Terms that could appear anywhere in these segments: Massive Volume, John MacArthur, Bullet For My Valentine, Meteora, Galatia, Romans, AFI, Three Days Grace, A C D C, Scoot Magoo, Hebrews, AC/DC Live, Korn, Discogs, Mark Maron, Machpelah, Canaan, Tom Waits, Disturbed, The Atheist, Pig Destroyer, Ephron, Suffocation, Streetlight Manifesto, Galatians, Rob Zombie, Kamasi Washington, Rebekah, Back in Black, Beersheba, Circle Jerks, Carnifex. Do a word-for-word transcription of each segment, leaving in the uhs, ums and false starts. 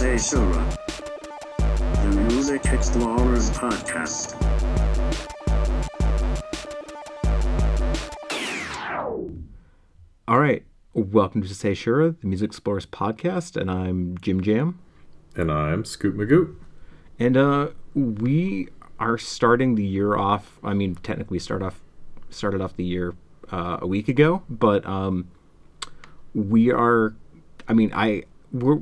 Meteora, the Music Explorers podcast. All right, welcome to Meteora, the Music Explorers podcast, and I'm Jim Jam. And I'm Scoot Magoo. And uh, we are starting the year off. I mean, technically, start off started off the year uh, a week ago, but um, we are. I mean, I we're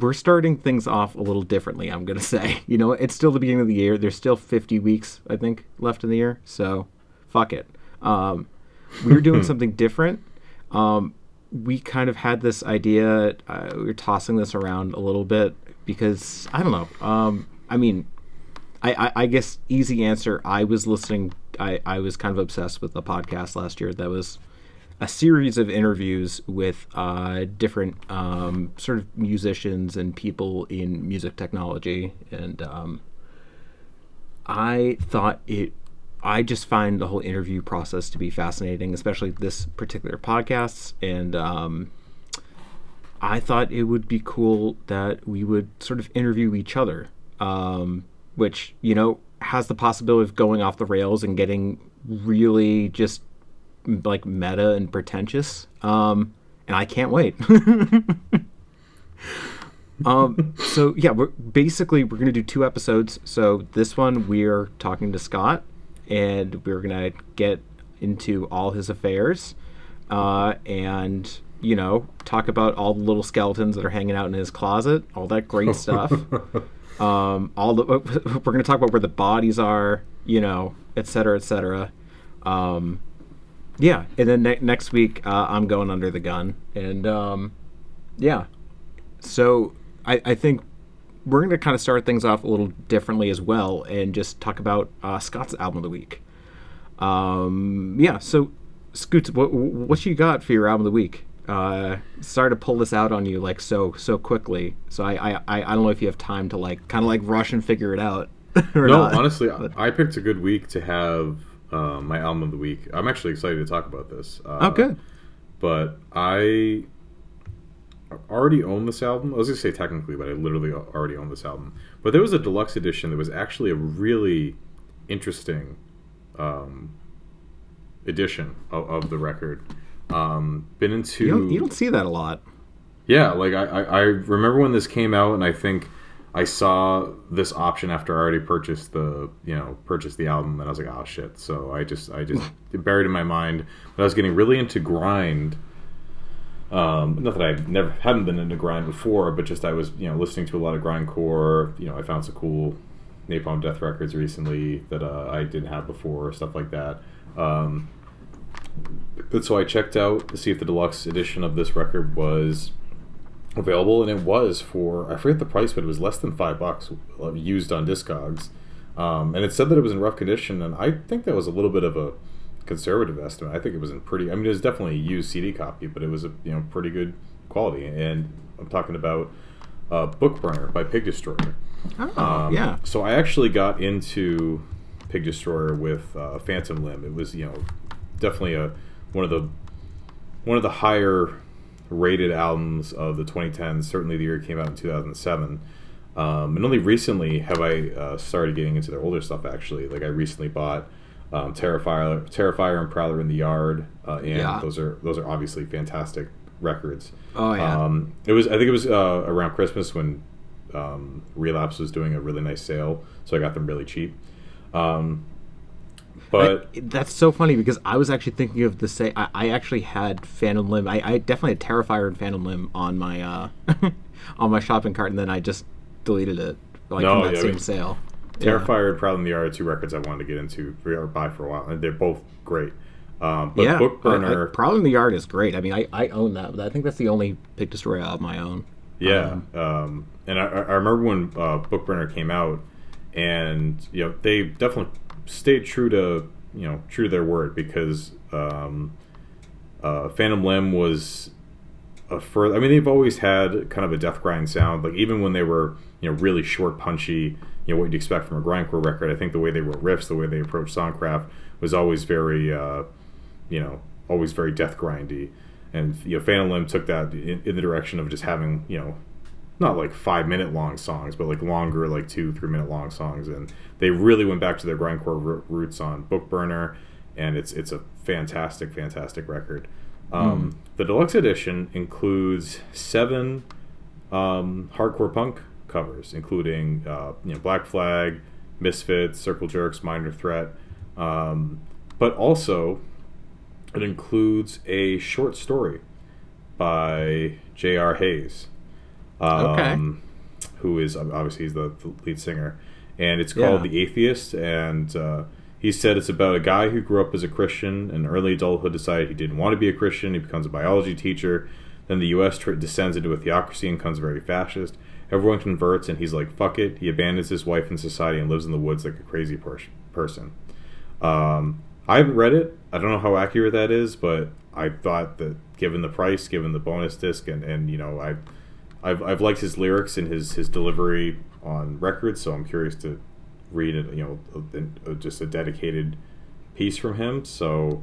we're starting things off a little differently. I'm gonna say, you know, it's still the beginning of the year. There's still fifty weeks, I think, left in the year. So, fuck it. Um, we're doing something different. Um, we kind of had this idea, uh, we were tossing this around a little bit because, I don't know, um, I mean, I, I, I guess easy answer, I was listening, I, I was kind of obsessed with a podcast last year that was a series of interviews with uh, different um, sort of musicians and people in music technology, and um, I thought it I just find the whole interview process to be fascinating, especially this particular podcast. And um, I thought it would be cool that we would sort of interview each other, um, which, you know, has the possibility of going off the rails and getting really just like meta and pretentious. Um, and I can't wait. um, so yeah, we're, basically we're going to do two episodes. So this one, we're talking to Scott, and we're gonna get into all his affairs, uh, and, you know, talk about all the little skeletons that are hanging out in his closet, all that great stuff. um, all the we're gonna talk about where the bodies are, you know, et cetera, et cetera. Um, yeah, and then ne- next week uh, I'm going under the gun, and um, yeah. So I, I think. We're going to kind of start things off a little differently as well and just talk about uh, Scott's album of the week. Um, yeah, so, Scoots, what, what you got for your album of the week? Uh, sorry to pull this out on you, like, so so quickly. So I, I, I don't know if you have time to, like, kind of, like, rush and figure it out. Or no, not. Honestly, but I picked a good week to have uh, my album of the week. I'm actually excited to talk about this. Uh, oh, good. But I... already own this album. I was going to say technically, but I literally already own this album. But there was a deluxe edition that was actually a really interesting um, edition of, of the record. Um, been into... You don't, you don't see that a lot. Yeah, like I, I, I remember when this came out, and I think I saw this option after I already purchased the, you know, purchased the album, and I was like, oh shit. So I just, I just buried in my mind. But I was getting really into grind. Um, not that I never haven't been into grind before, but just I was, you know, listening to a lot of grindcore. You know, I found some cool Napalm Death records recently that uh, I didn't have before, stuff like that. Um, but so I checked out to see if the deluxe edition of this record was available, and it was for, I forget the price, but it was less than five bucks used on Discogs. Um, and it said that it was in rough condition, and I think that was a little bit of a conservative estimate. I think it was in pretty, I mean, it was definitely a used C D copy, but it was a, you know, pretty good quality. And I'm talking about uh, Bookburner by Pig Destroyer. Oh, um, yeah. So I actually got into Pig Destroyer with uh, Phantom Limb. It was, you know, definitely a one of the one of the higher rated albums of the twenty tens. Certainly, the year it came out in two thousand seven. Um, and only recently have I uh, started getting into their older stuff. Actually, like I recently bought. Um, Terrifyer, Terrifyer, and Prowler in the Yard, uh, and yeah. those are those are obviously fantastic records. Oh yeah, um, it was. I think it was uh, around Christmas when um, Relapse was doing a really nice sale, so I got them really cheap. Um, but I, that's so funny because I was actually thinking of the say. I, I actually had Phantom Limb. I, I definitely had Terrifyer and Phantom Limb on my uh, on my shopping cart, and then I just deleted it like no, from that yeah, same I mean, sale. Terrifyer and Prowler in the Yard are two records I wanted to get into or buy for a while, and they're both great. Um, but yeah, Bookburner, uh, Prowler in the Yard is great. I mean, I, I own that, but I think that's the only Pig Destroyer album I own. Yeah, um, um, and I, I remember when uh, Bookburner came out, and you know they definitely stayed true to you know true to their word because um, uh, Phantom Limb was a further. I mean, they've always had kind of a death grind sound. Like even when they were you know really short, punchy. You know what you'd expect from a grindcore record. I think the way they wrote riffs, the way they approached songcraft, was always very, uh, you know, always very death grindy. And you know, Phantom Limb took that in, in the direction of just having you know not like five minute long songs, but like longer, like two, three minute long songs. And they really went back to their grindcore roots on Bookburner, and it's it's a fantastic, fantastic record. Um, mm. The deluxe edition includes seven um, hardcore punk covers, including uh, you know, Black Flag, Misfits, Circle Jerks, Minor Threat, um, but also it includes a short story by J R. Hayes, um, okay. who is obviously he's the, the lead singer, and it's called yeah. The Atheist, and uh, he said it's about a guy who grew up as a Christian and early adulthood decided he didn't want to be a Christian. He becomes a biology teacher. Then the U S descends into a theocracy and becomes very fascist. Everyone converts, and he's like, fuck it. He abandons his wife and society and lives in the woods like a crazy per person. Um, I haven't read it. I don't know how accurate that is, but I thought that given the price, given the bonus disc, and, and you know, I've, I've, I've liked his lyrics and his, his delivery on record, so I'm curious to read it, you know, a, a, just a dedicated piece from him. So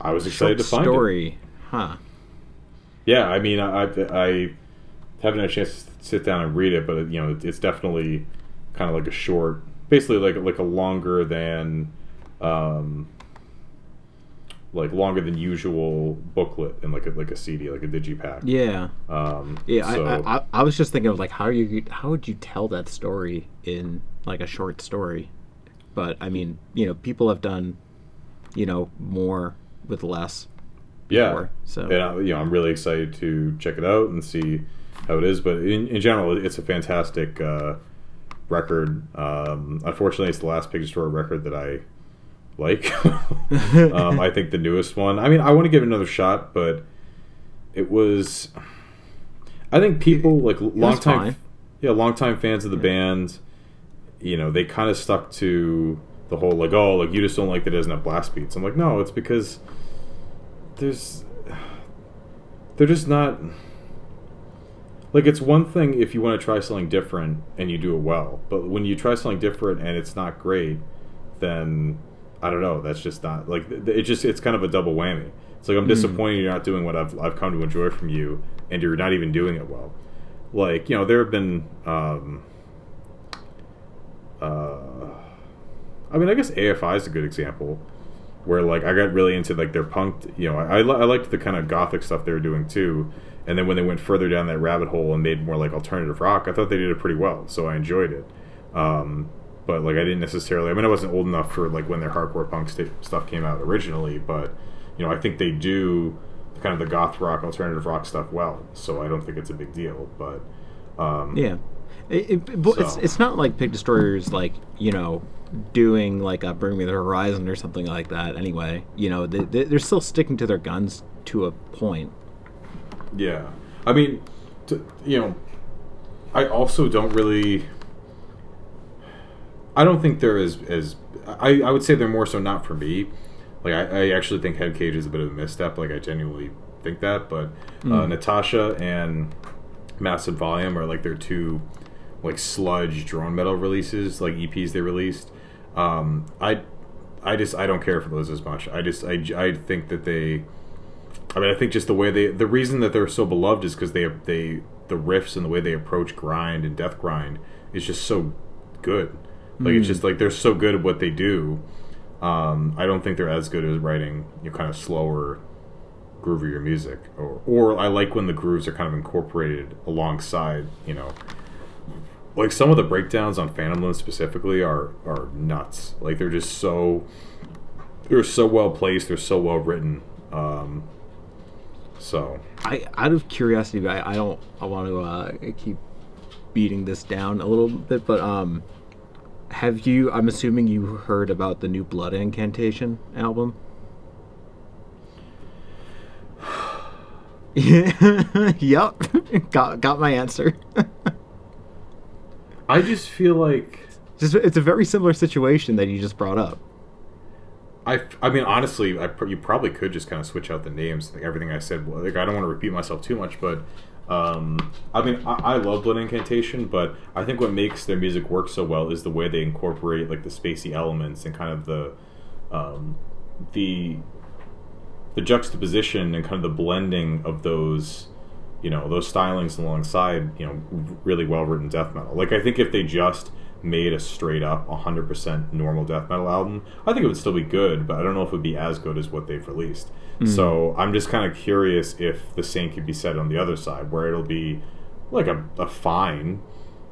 I was excited Short to find story. It. Huh. Yeah, I mean, I, I haven't had a chance to sit down and read it, but you know, it's definitely kind of like a short, basically like like a longer than, um, like longer than usual booklet and like a, like a C D, like a digipack. Yeah. Um, yeah. So. I, I I was just thinking of like how you how would you tell that story in like a short story, but I mean, you know, people have done, you know, more with less. Before, yeah, so and I, you know, I'm really excited to check it out and see how it is. But in, in general, it's a fantastic uh, record. Um, unfortunately, it's the last Pig Destroyer record that I like. um, I think the newest one. I mean, I want to give it another shot, but it was. I think people like long time, yeah, long time fans of the yeah. band. You know, they kind of stuck to the whole like, oh, like you just don't like that it doesn't have blast beats. I'm like, no, it's because. There's, they're just not, like it's one thing if you want to try something different and you do it well, but when you try something different and it's not great, then I don't know, that's just not, like it just, it's kind of a double whammy. It's like I'm disappointed mm. you're not doing what I've, I've come to enjoy from you, and you're not even doing it well. Like, you know, there have been, um, uh, I mean, I guess A F I is a good example. Where like I got really into like their punk, you know, I, I liked the kind of gothic stuff they were doing too, and then when they went further down that rabbit hole and made more like alternative rock, I thought they did it pretty well, so I enjoyed it. Um, but like I didn't necessarily, I mean I wasn't old enough for like when their hardcore punk st stuff came out originally, but you know I think they do kind of the goth rock, alternative rock stuff well, so I don't think it's a big deal. But um, yeah, it, it, so. it's it's not like Pig Destroyer's like you know. doing like a Bring Me the Horizon or something like that anyway. You know, they, they, they're still sticking to their guns to a point. Yeah. I mean, to, you know, I also don't really... I don't think they're as... as I, I would say they're more so not for me. Like, I, I actually think Headcage is a bit of a misstep. Like, I genuinely think that. But mm. uh, Natasha and Massive Volume are like their two like sludge drone metal releases, like E Ps they released. Um, I, I just I don't care for those as much. I just I, I think that they, I mean I think just the way they the reason that they're so beloved is because they they the riffs and the way they approach grind and death grind is just so good. Like mm. it's just like they're so good at what they do. Um, I don't think they're as good at writing you know, kind of slower, groovier music. Or or I like when the grooves are kind of incorporated alongside you know. Like some of the breakdowns on Phantom Limb specifically are are nuts. Like they're just so they're so well placed, they're so well written. Um, so I out of curiosity, I, I don't I want to uh, keep beating this down a little bit, but um, have you? I'm assuming you heard about the new Blood Incantation album. Yep, got got my answer. I just feel like... Just, it's a very similar situation that you just brought up. I, I mean, honestly, I pr you probably could just kind of switch out the names. Like everything I said, well, like, I don't want to repeat myself too much, but... Um, I mean, I, I love Blood Incantation, but I think what makes their music work so well is the way they incorporate like the spacey elements and kind of the... Um, the, the juxtaposition and kind of the blending of those... you know, those stylings alongside, you know, really well-written death metal. Like, I think if they just made a straight-up one hundred percent normal death metal album, I think it would still be good, but I don't know if it would be as good as what they've released. Mm. So I'm just kind of curious if the same could be said on the other side, where it'll be like a, a fine,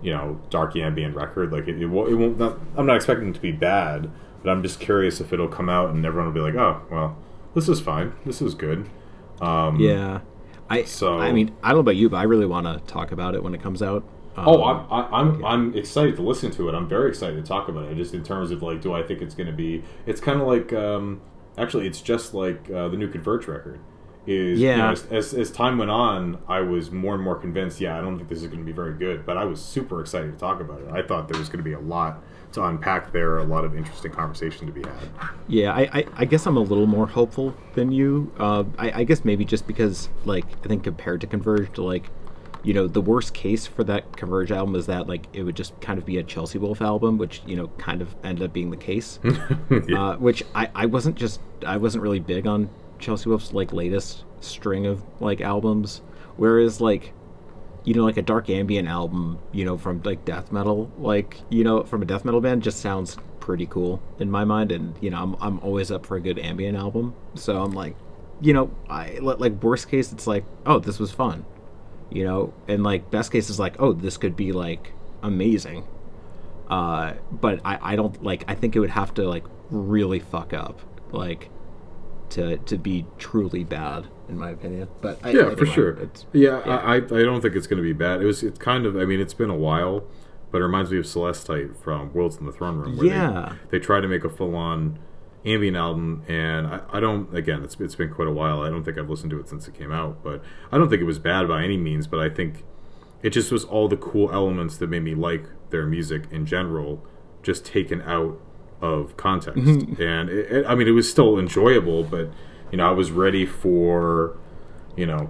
you know, dark ambient record. Like, it, it, it won't. Not, I'm not expecting it to be bad, but I'm just curious if it'll come out and everyone will be like, oh, well, this is fine. This is good. Um, yeah. I, so, I mean, I don't know about you, but I really want to talk about it when it comes out. Um, oh, I'm I, I'm yeah. I'm excited to listen to it. I'm very excited to talk about it. Just in terms of like, do I think it's going to be? It's kind of like, um, actually, it's just like uh, the new Converge record. Is yeah. You know, as, as as time went on, I was more and more convinced. Yeah, I don't think this is going to be very good, but I was super excited to talk about it. I thought there was going to be a lot to unpack there, a lot of interesting conversation to be had. Yeah, I, I, I guess I'm a little more hopeful than you. Uh, I, I guess maybe just because, like, I think compared to Converge, like, you know, the worst case for that Converge album is that, like, it would just kind of be a Chelsea Wolfe album, which, you know, kind of ended up being the case. yeah. uh, which I, I wasn't just, I wasn't really big on Chelsea Wolfe's, like, latest string of, like, albums. Whereas, like, you know, like a dark ambient album, you know, from like death metal, like, you know, from a death metal band just sounds pretty cool in my mind. And, you know, I'm, I'm always up for a good ambient album. So I'm like, you know, I like worst case, it's like, oh, this was fun, you know, and like best case is like, oh, this could be like amazing. Uh, but I, I don't like, I think it would have to like really fuck up, like to, to be truly bad. In my opinion, but I, yeah, I for sure. It's, yeah, yeah. I, I don't think it's going to be bad. It was, it's kind of, I mean, it's been a while, but it reminds me of Celestite from Worlds in the Throne Room. Where yeah, they, they tried to make a full-on ambient album, and I, I don't. Again, it's it's been quite a while. I don't think I've listened to it since it came out, but I don't think it was bad by any means. But I think it just was all the cool elements that made me like their music in general, just taken out of context. and it, it, I mean, it was still enjoyable, but. You know, I was ready for, you know,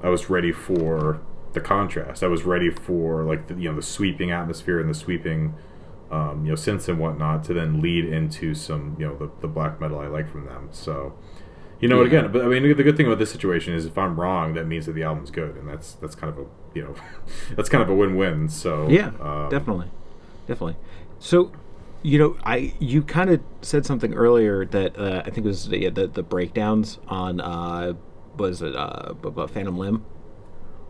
I was ready for the contrast. I was ready for, like, the, you know, the sweeping atmosphere and the sweeping, um, you know, synths and whatnot to then lead into some, you know, the, the black metal I like from them. So, you know, yeah. again, but I mean, the good thing about this situation is if I'm wrong, that means that the album's good. And that's, that's kind of a, you know, that's kind of a win-win. So, yeah, um, definitely. Definitely. So, you know, I you kind of said something earlier that uh, I think it was yeah, the the breakdowns on uh, was it uh, Phantom Limb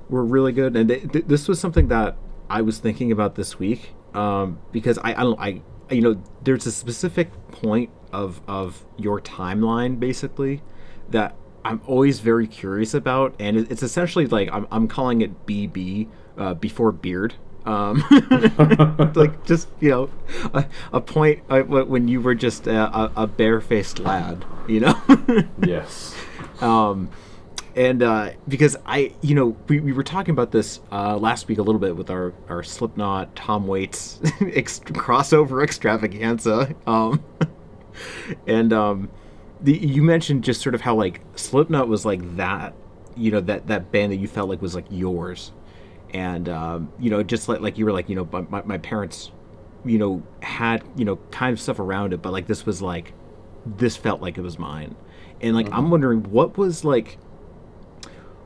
were really good, and th th this was something that I was thinking about this week um, because I I don't I you know there's a specific point of of your timeline basically that I'm always very curious about, and it's essentially like I'm I'm calling it B B uh, before Beard. Um, like just, you know, a, a point uh, when you were just uh, a, a barefaced lad, you know? yes. Um, and uh, because I, you know, we, we were talking about this uh, last week a little bit with our, our Slipknot, Tom Waits ex crossover extravaganza. Um, and um, the, you mentioned just sort of how like Slipknot was like that, you know, that, that band that you felt like was like yours. And, um, you know, just like, like you were like, you know, my, my parents, you know, had, you know, kind of stuff around it. But like this was like this felt like it was mine. And like, mm-hmm. I'm wondering what was like,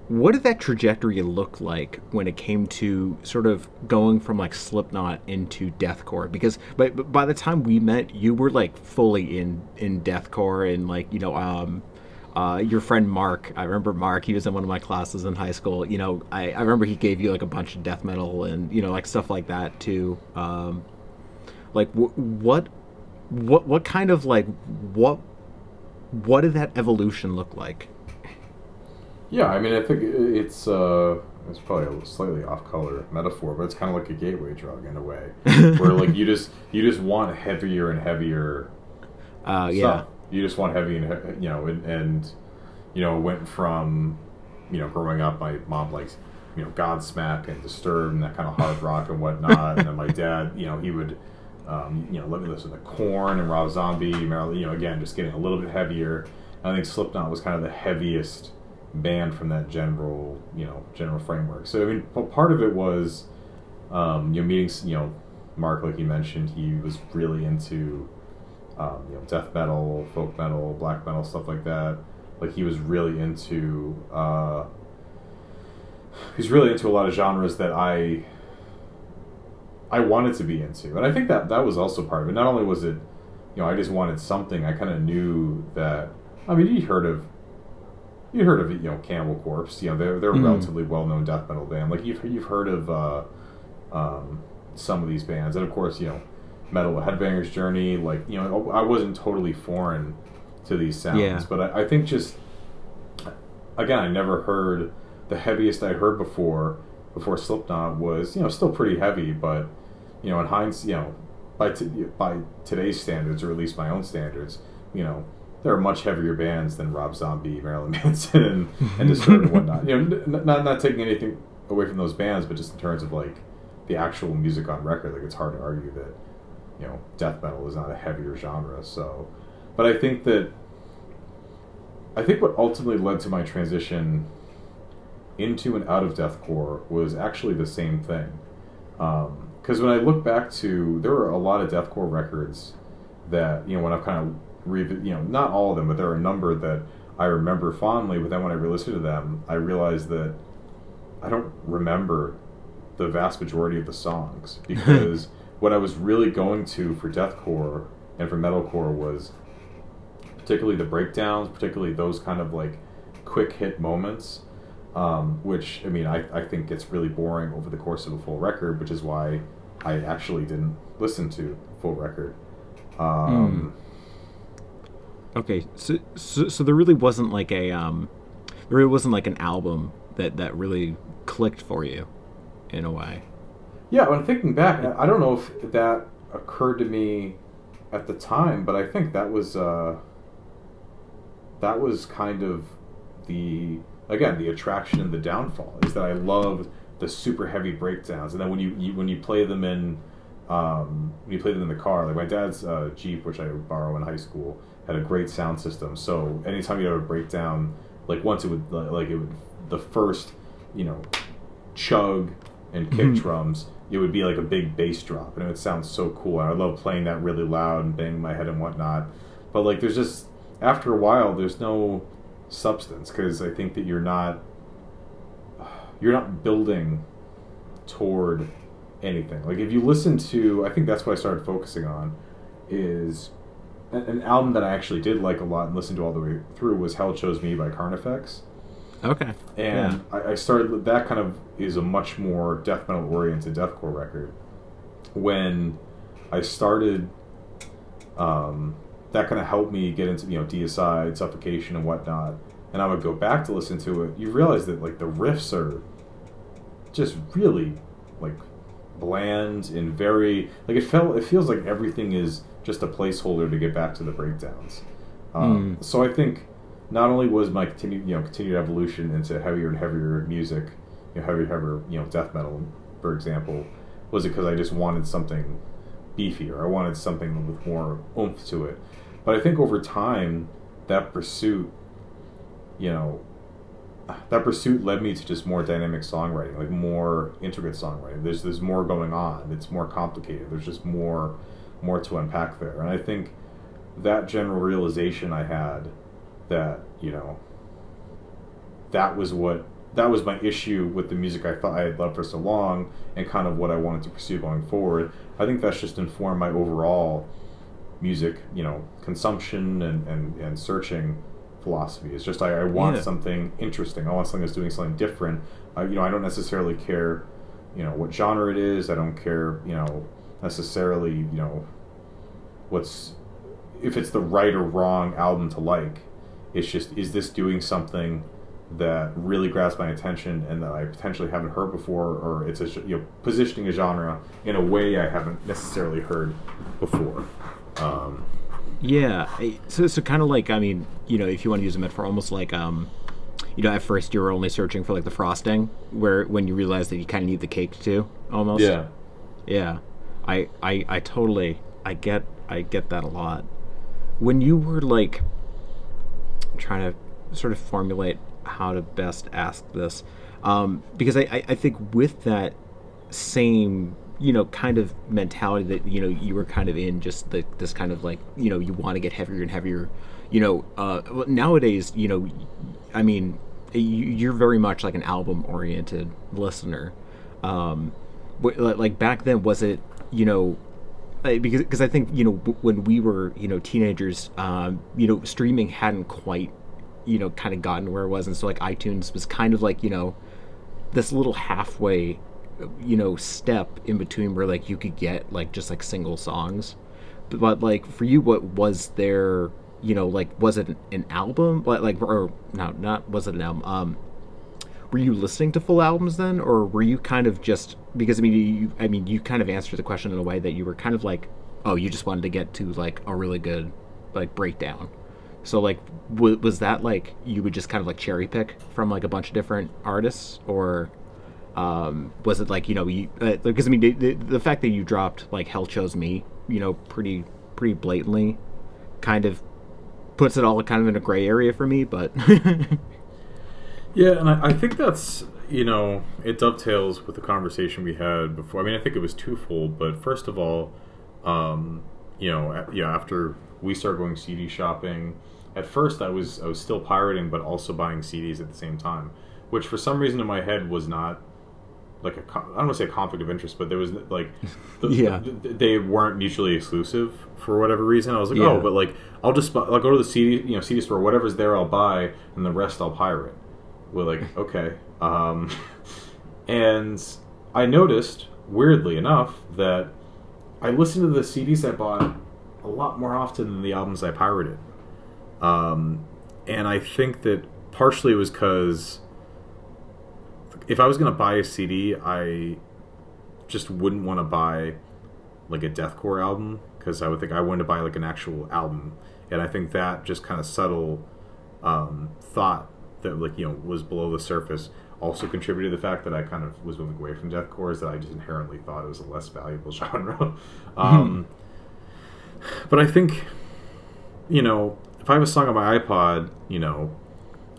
what did that trajectory look like when it came to sort of going from like Slipknot into deathcore? Because by, by the time we met, you were like fully in, in deathcore and like, you know, um, Uh, your friend Mark, I remember Mark, he was in one of my classes in high school. You know, I, I remember he gave you like a bunch of death metal and, you know, like stuff like that too. Um, like w what, what, what kind of like, what, what did that evolution look like? Yeah. I mean, I think it's, uh, it's probably a slightly off color metaphor, but it's kind of like a gateway drug in a way where like you just, you just want heavier and heavier. Uh, yeah. You just want heavy, and you know, and, and you know, went from, you know, growing up, my mom liked, you know, Godsmack and Disturbed and that kind of hard rock and whatnot, and then my dad, you know, he would, um, you know, let me listen to Korn and Rob Zombie, Marilyn, you know, again, just getting a little bit heavier. I think Slipknot was kind of the heaviest band from that general, you know, general framework. So I mean, part of it was, um, you know, meeting, you know, Mark, like you mentioned, he was really into. Um, you know, death metal, folk metal, black metal, stuff like that. Like he was really into, uh, he's really into a lot of genres that I I wanted to be into. And I think that that was also part of it. Not only was it, you know, I just wanted something. I kind of knew that. I mean, you heard of you heard of you know Cannibal Corpse. You know, they're they're a mm. relatively well known death metal band. Like you've you've heard of uh, um, some of these bands, and of course, you know, metal Headbangers Journey. Like, you know, I wasn't totally foreign to these sounds, yeah. but I, I think just again, I never heard the heaviest I heard before. Before Slipknot was, you know, still pretty heavy, but you know, in hindsight, you know, by t- by today's standards, or at least my own standards, you know, there are much heavier bands than Rob Zombie, Marilyn Manson, and, and Disturbed and whatnot. You know, n- not not taking anything away from those bands, but just in terms of like the actual music on record, like it's hard to argue that you know death metal is not a heavier genre. So, but I think that I think what ultimately led to my transition into and out of deathcore was actually the same thing. Because um, when I look back to, there are a lot of deathcore records that, you know, when I've kind of, re- you know, not all of them, but there are a number that I remember fondly, but then when I re-listened to them, I realized that I don't remember the vast majority of the songs, because what I was really going to for deathcore and for metalcore was particularly the breakdowns, particularly those kind of like quick hit moments. Um, which, I mean, I, I think gets really boring over the course of a full record, which is why I actually didn't listen to the full record. Um, mm. Okay, so, so so there really wasn't like a um, there really wasn't like an album that, that really clicked for you, in a way. Yeah, when thinking back, I don't know if that occurred to me at the time, but I think that was uh, that was kind of the. Again, the attraction and the downfall is that I loved the super heavy breakdowns, and then when you, you when you play them in, um, when you play them in the car, like my dad's uh, Jeep, which I would borrow in high school, had a great sound system. So anytime you have a breakdown, like once it would like it would the first, you know, chug and kick mm-hmm. drums, it would be like a big bass drop, and it would sound so cool. And I love playing that really loud and banging my head and whatnot. But like, there's just after a while, there's no substance, because I think that you're not you're not building toward anything. Like if you listen to, I think that's what I started focusing on, is an album that I actually did like a lot and listened to all the way through was Hell Chose Me by Carnifex. Okay. And yeah. I, I started, that kind of is a much more death metal oriented deathcore record. When I started um that kind of helped me get into, you know, D S I, Suffocation, and whatnot. And I would go back to listen to it. You realize that, like, the riffs are just really, like, bland and very... Like, it felt, it feels like everything is just a placeholder to get back to the breakdowns. Um, mm. So I think not only was my continued, you know, continued evolution into heavier and heavier music, you know, heavier and heavier, you know, death metal, for example, was it because I just wanted something beefier. I wanted something with more oomph to it. But I think over time, that pursuit, you know, that pursuit led me to just more dynamic songwriting, like more intricate songwriting. There's there's more going on. It's more complicated. There's just more more to unpack there. And I think that general realization I had that, you know, that was what that was my issue with the music I thought I had loved for so long and kind of what I wanted to pursue going forward. I think that's just informed my overall music, you know, consumption and, and, and searching philosophy. It's just I, I want yeah. something interesting. I want something that's doing something different. Uh, you know, I don't necessarily care, you know, what genre it is. I don't care, you know, necessarily, you know, what's, if it's the right or wrong album to like. It's just, is this doing something that really grabs my attention and that I potentially haven't heard before, or it's a, you know, positioning a genre in a way I haven't necessarily heard before. Um, yeah, so so kind of like, I mean, you know, if you want to use a metaphor, almost like, um, you know, at first you were only searching for like the frosting, where when you realize that you kind of need the cake too, almost. Yeah, yeah. I I I totally I get I get that a lot. When you were like trying to sort of formulate how to best ask this, um, because I, I think with that same, you know, kind of mentality that, you know, you were kind of in, just the, this kind of like, you know, you want to get heavier and heavier, you know, uh, nowadays, you know, I mean, you're very much like an album-oriented listener. Um, like back then, was it, you know, because because I think, you know, when we were, you know, teenagers, um, you know, streaming hadn't quite, you know, kind of gotten where it was, and so like iTunes was kind of like, you know, this little halfway, you know, step in between where like you could get like just like single songs. But, but like for you, what was there? You know, like, was it an album? Like, or no, not was it an album? Um, were you listening to full albums then, or were you kind of just because I mean, you, I mean, you kind of answered the question in a way that you were kind of like, oh, you just wanted to get to like a really good like breakdown. So like, w- was that like you would just kind of like cherry pick from like a bunch of different artists, or um, was it like, you know, because uh, I mean, the, the fact that you dropped like Hell Chose Me, you know, pretty pretty blatantly, kind of puts it all kind of in a gray area for me, but yeah, and I, I think that's, you know, it dovetails with the conversation we had before. I mean, I think it was twofold, but first of all, um, you know, at, yeah, after we started going C D shopping, at first I was I was still pirating, but also buying C Ds at the same time, which for some reason in my head was not like a I don't want to say a conflict of interest, but there was like the, yeah. the, the, they weren't mutually exclusive for whatever reason. I was like, yeah. oh, but like I'll just buy, I'll go to the C D, you know, C D store, whatever's there I'll buy, and the rest I'll pirate. We're like, okay, um, and I noticed weirdly enough that I listened to the C Ds I bought a lot more often than the albums I pirated, um, and I think that partially was because if I was going to buy a C D, I just wouldn't want to buy like a deathcore album, because I would think I wanted to buy like an actual album. And I think that just kind of subtle um, thought that like, you know, was below the surface also contributed to the fact that I kind of was moving away from deathcore, is that I just inherently thought it was a less valuable genre. um, but I think, you know, if I have a song on my iPod, you know,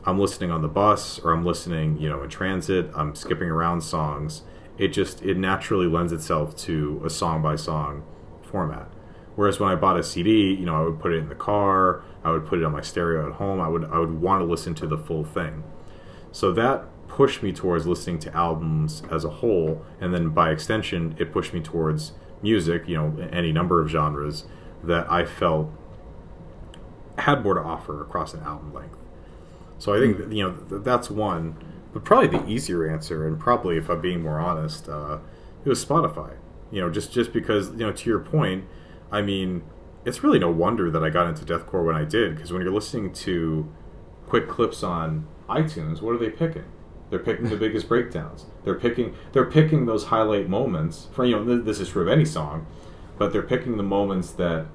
I'm listening on the bus, or I'm listening, you know, in transit, I'm skipping around songs. It just, it naturally lends itself to a song-by-song format. Whereas when I bought a C D, you know, I would put it in the car, I would put it on my stereo at home, I would, I would want to listen to the full thing. So that pushed me towards listening to albums as a whole, and then by extension, it pushed me towards music, you know, any number of genres that I felt had more to offer across an album length. So I think that, you know, that's one, but probably the easier answer, and probably if I'm being more honest, uh, it was Spotify. You know, just just because, you know, to your point, I mean, it's really no wonder that I got into deathcore when I did, because when you're listening to quick clips on iTunes, what are they picking? They're picking the biggest breakdowns. They're picking they're picking those highlight moments. For, you know, this is true of any song, but they're picking the moments that,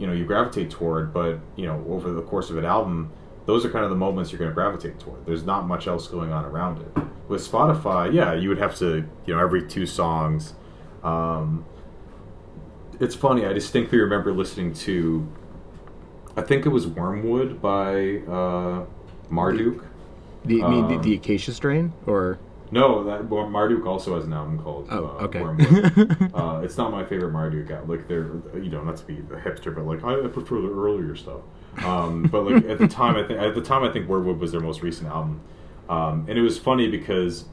you know, you gravitate toward. But, you know, over the course of an album, those are kind of the moments you're going to gravitate toward. There's not much else going on around it. With Spotify, yeah, you would have to, you know, every two songs. Um, it's funny, I distinctly remember listening to, I think it was Wormwood by uh, Marduk. Do you mean um, the, the Acacia Strain? Or? No, that, well, Marduk also has an album called oh, uh, okay. Wormwood. uh, it's not my favorite Marduk album. Like, they're, you know, not to be a hipster, but like, I prefer the earlier stuff. um, but like at the time, I think at the time I think Wormwood was their most recent album, um, and it was funny because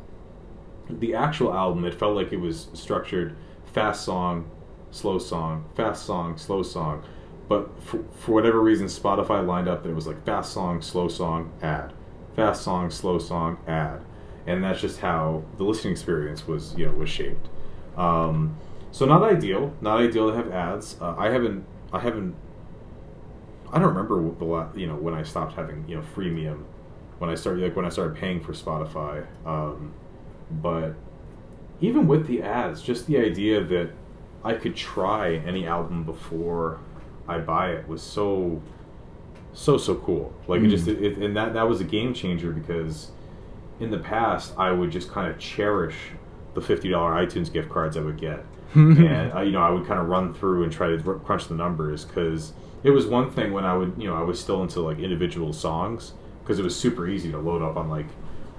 the actual album, it felt like it was structured fast song, slow song, fast song, slow song, but for, for whatever reason Spotify lined up that it was like fast song, slow song, ad, fast song, slow song, ad, and that's just how the listening experience was, you know, was shaped. Um, so not ideal, not ideal to have ads. Uh, I haven't, I haven't. I don't remember the lot, you know, when I stopped having, you know, freemium, when I started like when I started paying for Spotify, um, but even with the ads, just the idea that I could try any album before I buy it was so, so so cool. Like mm. it just, it, it, and that that was a game changer, because in the past I would just kind of cherish the fifty dollars iTunes gift cards I would get, and uh, you know, I would kind of run through and try to r- crunch the numbers, because it was one thing when I would, you know, I was still into like individual songs, because it was super easy to load up on like,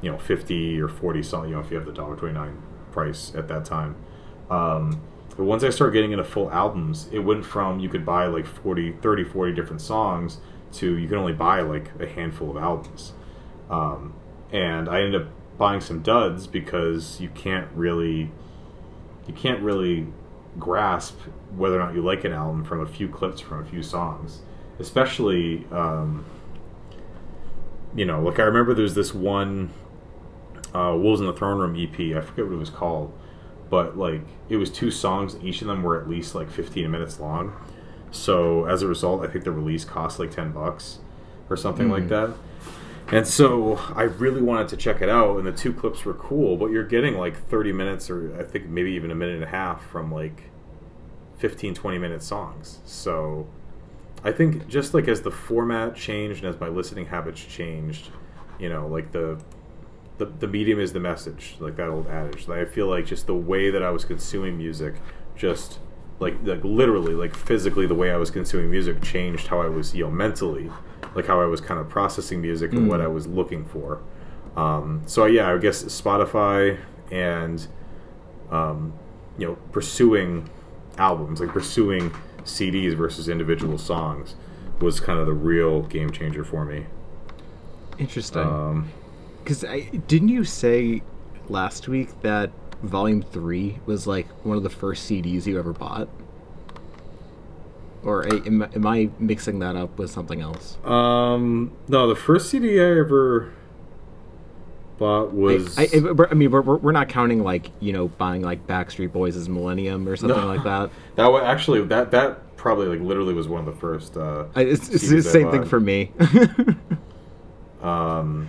you know, fifty or forty songs, you know, if you have the one dollar and twenty-nine cents price at that time. Um, but once I started getting into full albums, it went from you could buy like forty, thirty, forty different songs to you can only buy like a handful of albums. Um, and I ended up buying some duds because you can't really you can't really grasp whether or not you like an album from a few clips from a few songs, especially um, you know, like I remember there's this one uh, Wolves in the Throne Room E P, I forget what it was called, but like it was two songs, each of them were at least like fifteen minutes long, so as a result I think the release cost like ten bucks or something mm. like that. And so I really wanted to check it out, and the two clips were cool, but you're getting like thirty minutes or I think maybe even a minute and a half from like fifteen, twenty minute songs. So I think just like as the format changed and as my listening habits changed, you know, like the the, the medium is the message, like that old adage. Like I feel like just the way that I was consuming music, just like like literally, like physically the way I was consuming music changed how I was, you know, mentally, like how I was kind of processing music and mm. what I was looking for. Um, so yeah, I guess Spotify and um, you know, pursuing albums, like pursuing C Ds versus individual songs, was kind of the real game changer for me. Interesting. Because um, I didn't you say last week that Volume Three was like one of the first C Ds you ever bought? Or am, am I mixing that up with something else? Um, no, the first C D I ever bought was... I, I, I mean, we're, we're not counting, like, you know, buying, like, Backstreet Boys' Millennium or something no. like that. That was, Actually, that that probably, like, literally was one of the first uh, I, It's, it's the same I thing for me. um,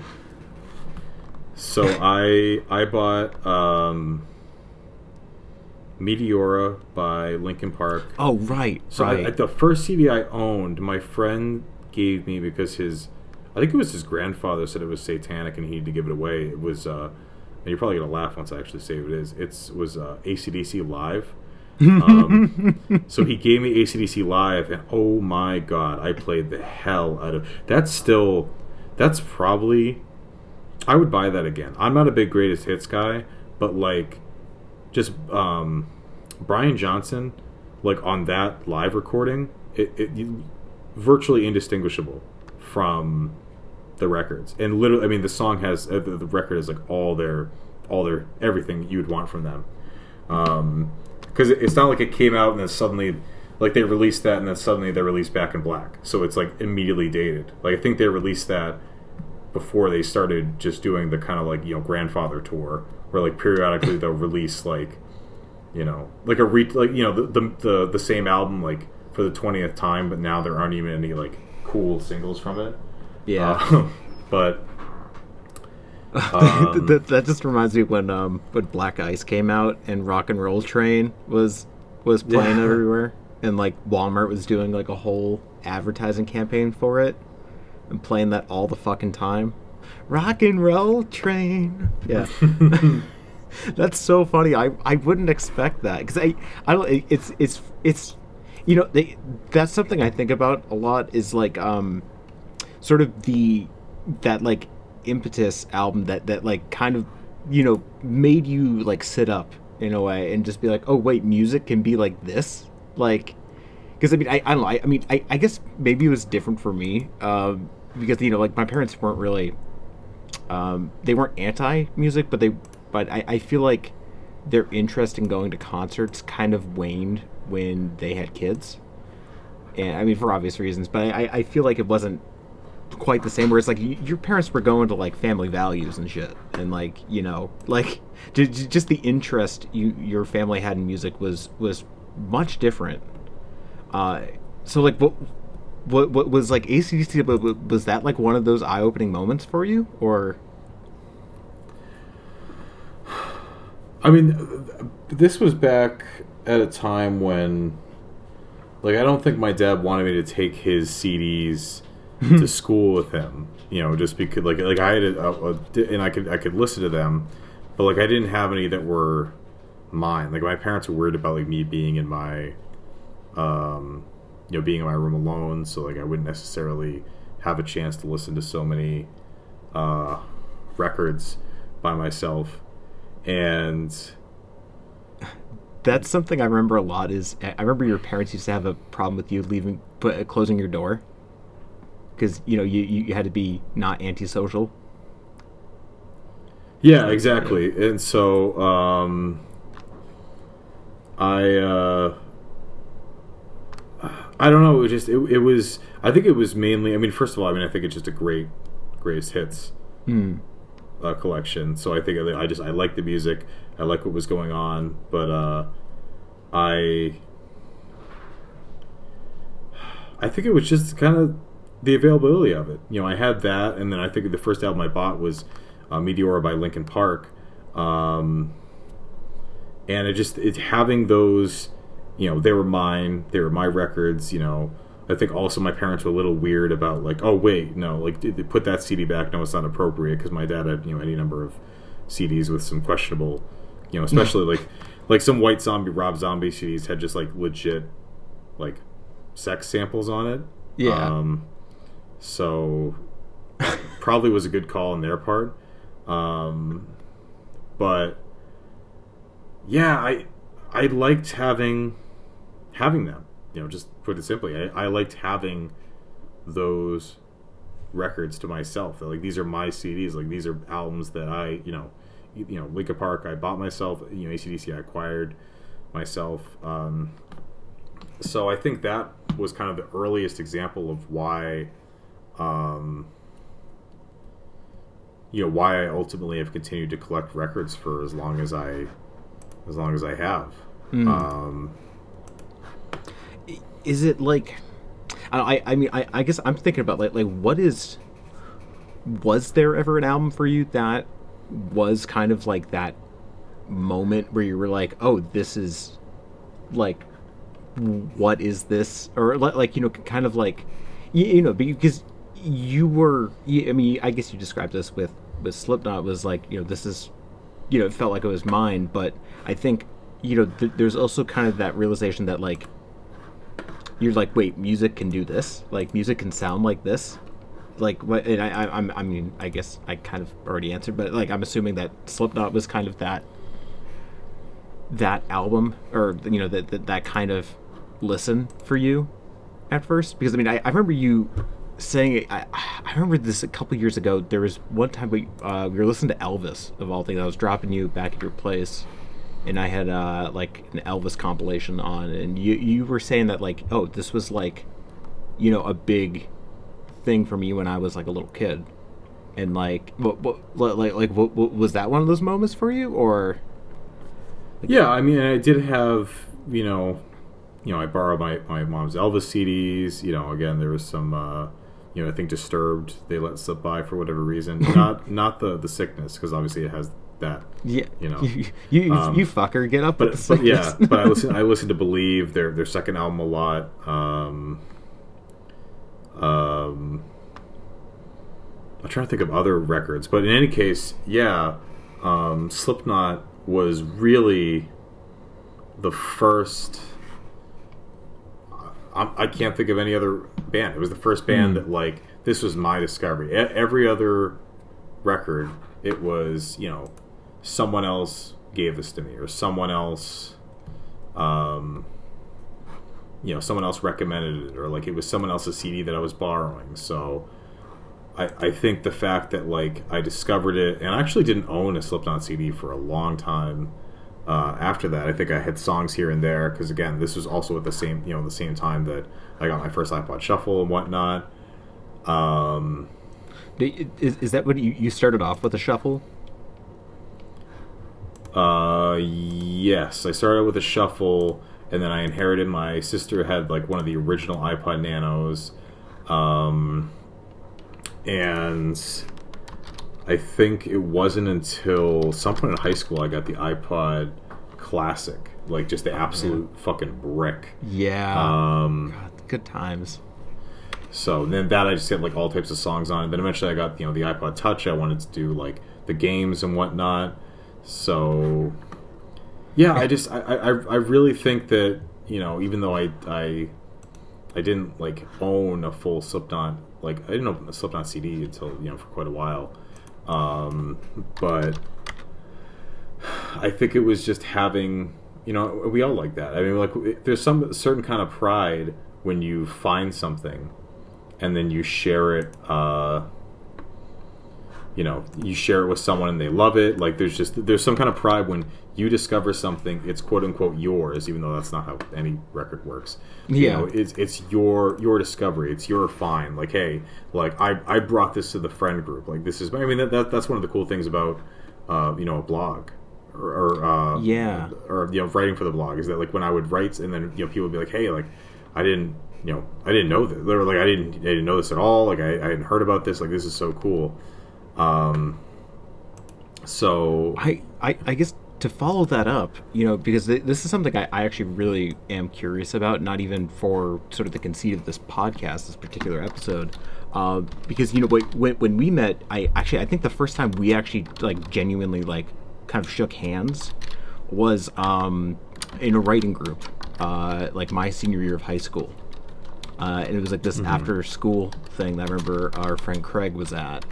so I, I bought... Um, Meteora by Linkin Park. Oh, right. So right. I, at the first C D I owned, my friend gave me because his, I think it was his grandfather said it was satanic and he needed to give it away. It was, uh, and you're probably gonna laugh once I actually say what it is. It's was uh, A C D C Live. Um, so he gave me A C D C Live, and oh my god, I played the hell out of. That's still, that's probably, I would buy that again. I'm not a big greatest hits guy, but like. Just um, Brian Johnson, like on that live recording, it, it you, virtually indistinguishable from the records. And literally, I mean, the song has uh, the, the record is like all their, all their everything you'd want from them. Because um, it, it's not like it came out and then suddenly, like they released that and then suddenly they released Back in Black. So it's like immediately dated. Like I think they released that before they started just doing the kind of like, you know, grandfather tour. Where like periodically they'll release like, you know, like a re like you know the, the the the same album like for the twentieth time, but now there aren't even any like cool singles from it. Yeah, uh, but um, that, that just reminds me when um when Black Ice came out and Rock and Roll Train was was playing yeah. everywhere, and like Walmart was doing like a whole advertising campaign for it and playing that all the fucking time. Rock and Roll Train. Yeah. That's so funny. I, I wouldn't expect that because I I don't it's it's it's you know they, that's something I think about a lot is like um sort of the that like Impetus album that that like kind of you know made you like sit up in a way and just be like, oh wait, music can be like this, like because I mean I I don't know, I, I mean I I guess maybe it was different for me um because you know like my parents weren't really Um, they weren't anti-music, but they, but I, I feel like their interest in going to concerts kind of waned when they had kids, and I mean for obvious reasons. But I, I feel like it wasn't quite the same. Where it's like you, your parents were going to like family values and shit, and like you know, like just the interest you your family had in music was was much different. Uh, so like what. What, what was like A C D C? Was that like one of those eye-opening moments for you, or? I mean, this was back at a time when, like, I don't think my dad wanted me to take his C Ds to school with him. You know, just because, like, like I had, a, a, and I could, I could listen to them, but like I didn't have any that were mine. Like my parents were worried about like me being in my, um. you know, being in my room alone, so like I wouldn't necessarily have a chance to listen to so many uh, records by myself. And that's something I remember a lot is I remember your parents used to have a problem with you leaving, but closing your door because you know you you had to be not antisocial. Yeah, exactly. And so um, I uh, I don't know. It was just it, it was. I think it was mainly. I mean, first of all, I mean, I think it's just a great greatest hits mm. uh, collection. So I think I just I like the music. I like what was going on, but uh, I I think it was just kind of the availability of it. You know, I had that, and then I think the first album I bought was uh, Meteora by Linkin Park, um, and it just it's having those. You know, they were mine. They were my records. You know, I think also my parents were a little weird about like, oh wait, no, like they put that C D back. No, it's not appropriate because my dad had you know any number of C Ds with some questionable, you know, especially like like some White Zombie, Rob Zombie C Ds had just like legit like sex samples on it. Yeah. Um, so probably was a good call on their part, um, but yeah, I I liked having having them. You know, just put it simply, I, I liked having those records to myself. They're like, these are my C Ds. Like, these are albums that I, you know, you, you know, Linkin Park, I bought myself. You know, A C D C, I acquired myself. Um, so I think that was kind of the earliest example of why, um, you know, why I ultimately have continued to collect records for as long as I, as long as I have. Mm. Um, is it like? I I mean I, I guess I'm thinking about like like what is was there ever an album for you that was kind of like that moment where you were like, oh, this is like, what is this? Or like, you know, kind of like, you, you know, because you were, I mean, I guess you described this with with Slipknot, was like, you know, this is, you know, it felt like it was mine. But I think, you know, th there's also kind of that realization that like, you're like, wait, music can do this. Like, music can sound like this. Like, what? And I, I, I mean, I guess I kind of already answered, but like, I'm assuming that Slipknot was kind of that, that album, or you know, that that, that kind of listen for you at first. Because I mean, I, I remember you saying, I, I remember this a couple years ago. There was one time we uh, we were listening to Elvis, of all things. I was dropping you back at your place, and I had uh, like an Elvis compilation on, and you you were saying that like, oh, this was like, you know, a big thing for me when I was like a little kid, and like, what, what like like what, what was that one of those moments for you? Or like, yeah, I mean, I did have, you know, you know, I borrowed my my mom's Elvis C Ds. You know, again, there was some, uh, you know, I think Disturbed they let slip by for whatever reason. not not the the sickness, because obviously it has that. Yeah, you know, you you, um, you fucker, get up but, with the but yeah but I listen I listen to Believe, their their second album, a lot. um um I'm trying to think of other records, but in any case, yeah, um Slipknot was really the first. I, I can't think of any other band. It was the first band mm. that like, this was my discovery. Every other record, it was, you know, someone else gave this to me, or someone else, um, you know, someone else recommended it, or like it was someone else's C D that I was borrowing. So I, I think the fact that like I discovered it, and I actually didn't own a Slipknot C D for a long time uh, after that. I think I had songs here and there, because again, this was also at the same, you know, the same time that I got my first iPod Shuffle and whatnot. Um, is, is that what you, you started off with, a Shuffle? Uh, yes. I started with a Shuffle, and then I inherited, my sister had like one of the original iPod Nanos, um, and I think it wasn't until someone in high school I got the iPod Classic, like just the absolute oh, fucking brick. Yeah. Um, God, good times. So then that I just had like all types of songs on it. Then eventually I got, you know, the iPod Touch. I wanted to do like the games and whatnot. So, yeah, I just I, I I really think that, you know, even though I I I didn't like own a full Slipknot, like I didn't own a Slipknot C D until, you know, for quite a while, um, but I think it was just having, you know, we all like that. I mean, like there's some certain kind of pride when you find something, and then you share it. Uh, you know, you share it with someone and they love it. Like, there's just, there's some kind of pride when you discover something, it's quote-unquote yours, even though that's not how any record works. Yeah. You know, it's it's your your discovery. It's your find. Like, hey, like, I, I brought this to the friend group. Like, this is, I mean, that, that that's one of the cool things about, uh, you know, a blog. Or, or uh, yeah, or, you know, writing for the blog is that, like, when I would write, and then, you know, people would be like, hey, like, I didn't, you know, I didn't know this. They were like, I didn't, I didn't know this at all. Like, I, I hadn't heard about this. Like, this is so cool. Um, so I, I, I guess to follow that up, you know, because th- this is something I, I actually really am curious about, not even for sort of the conceit of this podcast, this particular episode, uh, because, you know, when when we met, I actually, I think the first time we actually, like, genuinely, like, kind of shook hands was um, in a writing group, uh, like, my senior year of high school. Uh, and it was, like, this mm-hmm. after-school thing that I remember our friend Craig was at.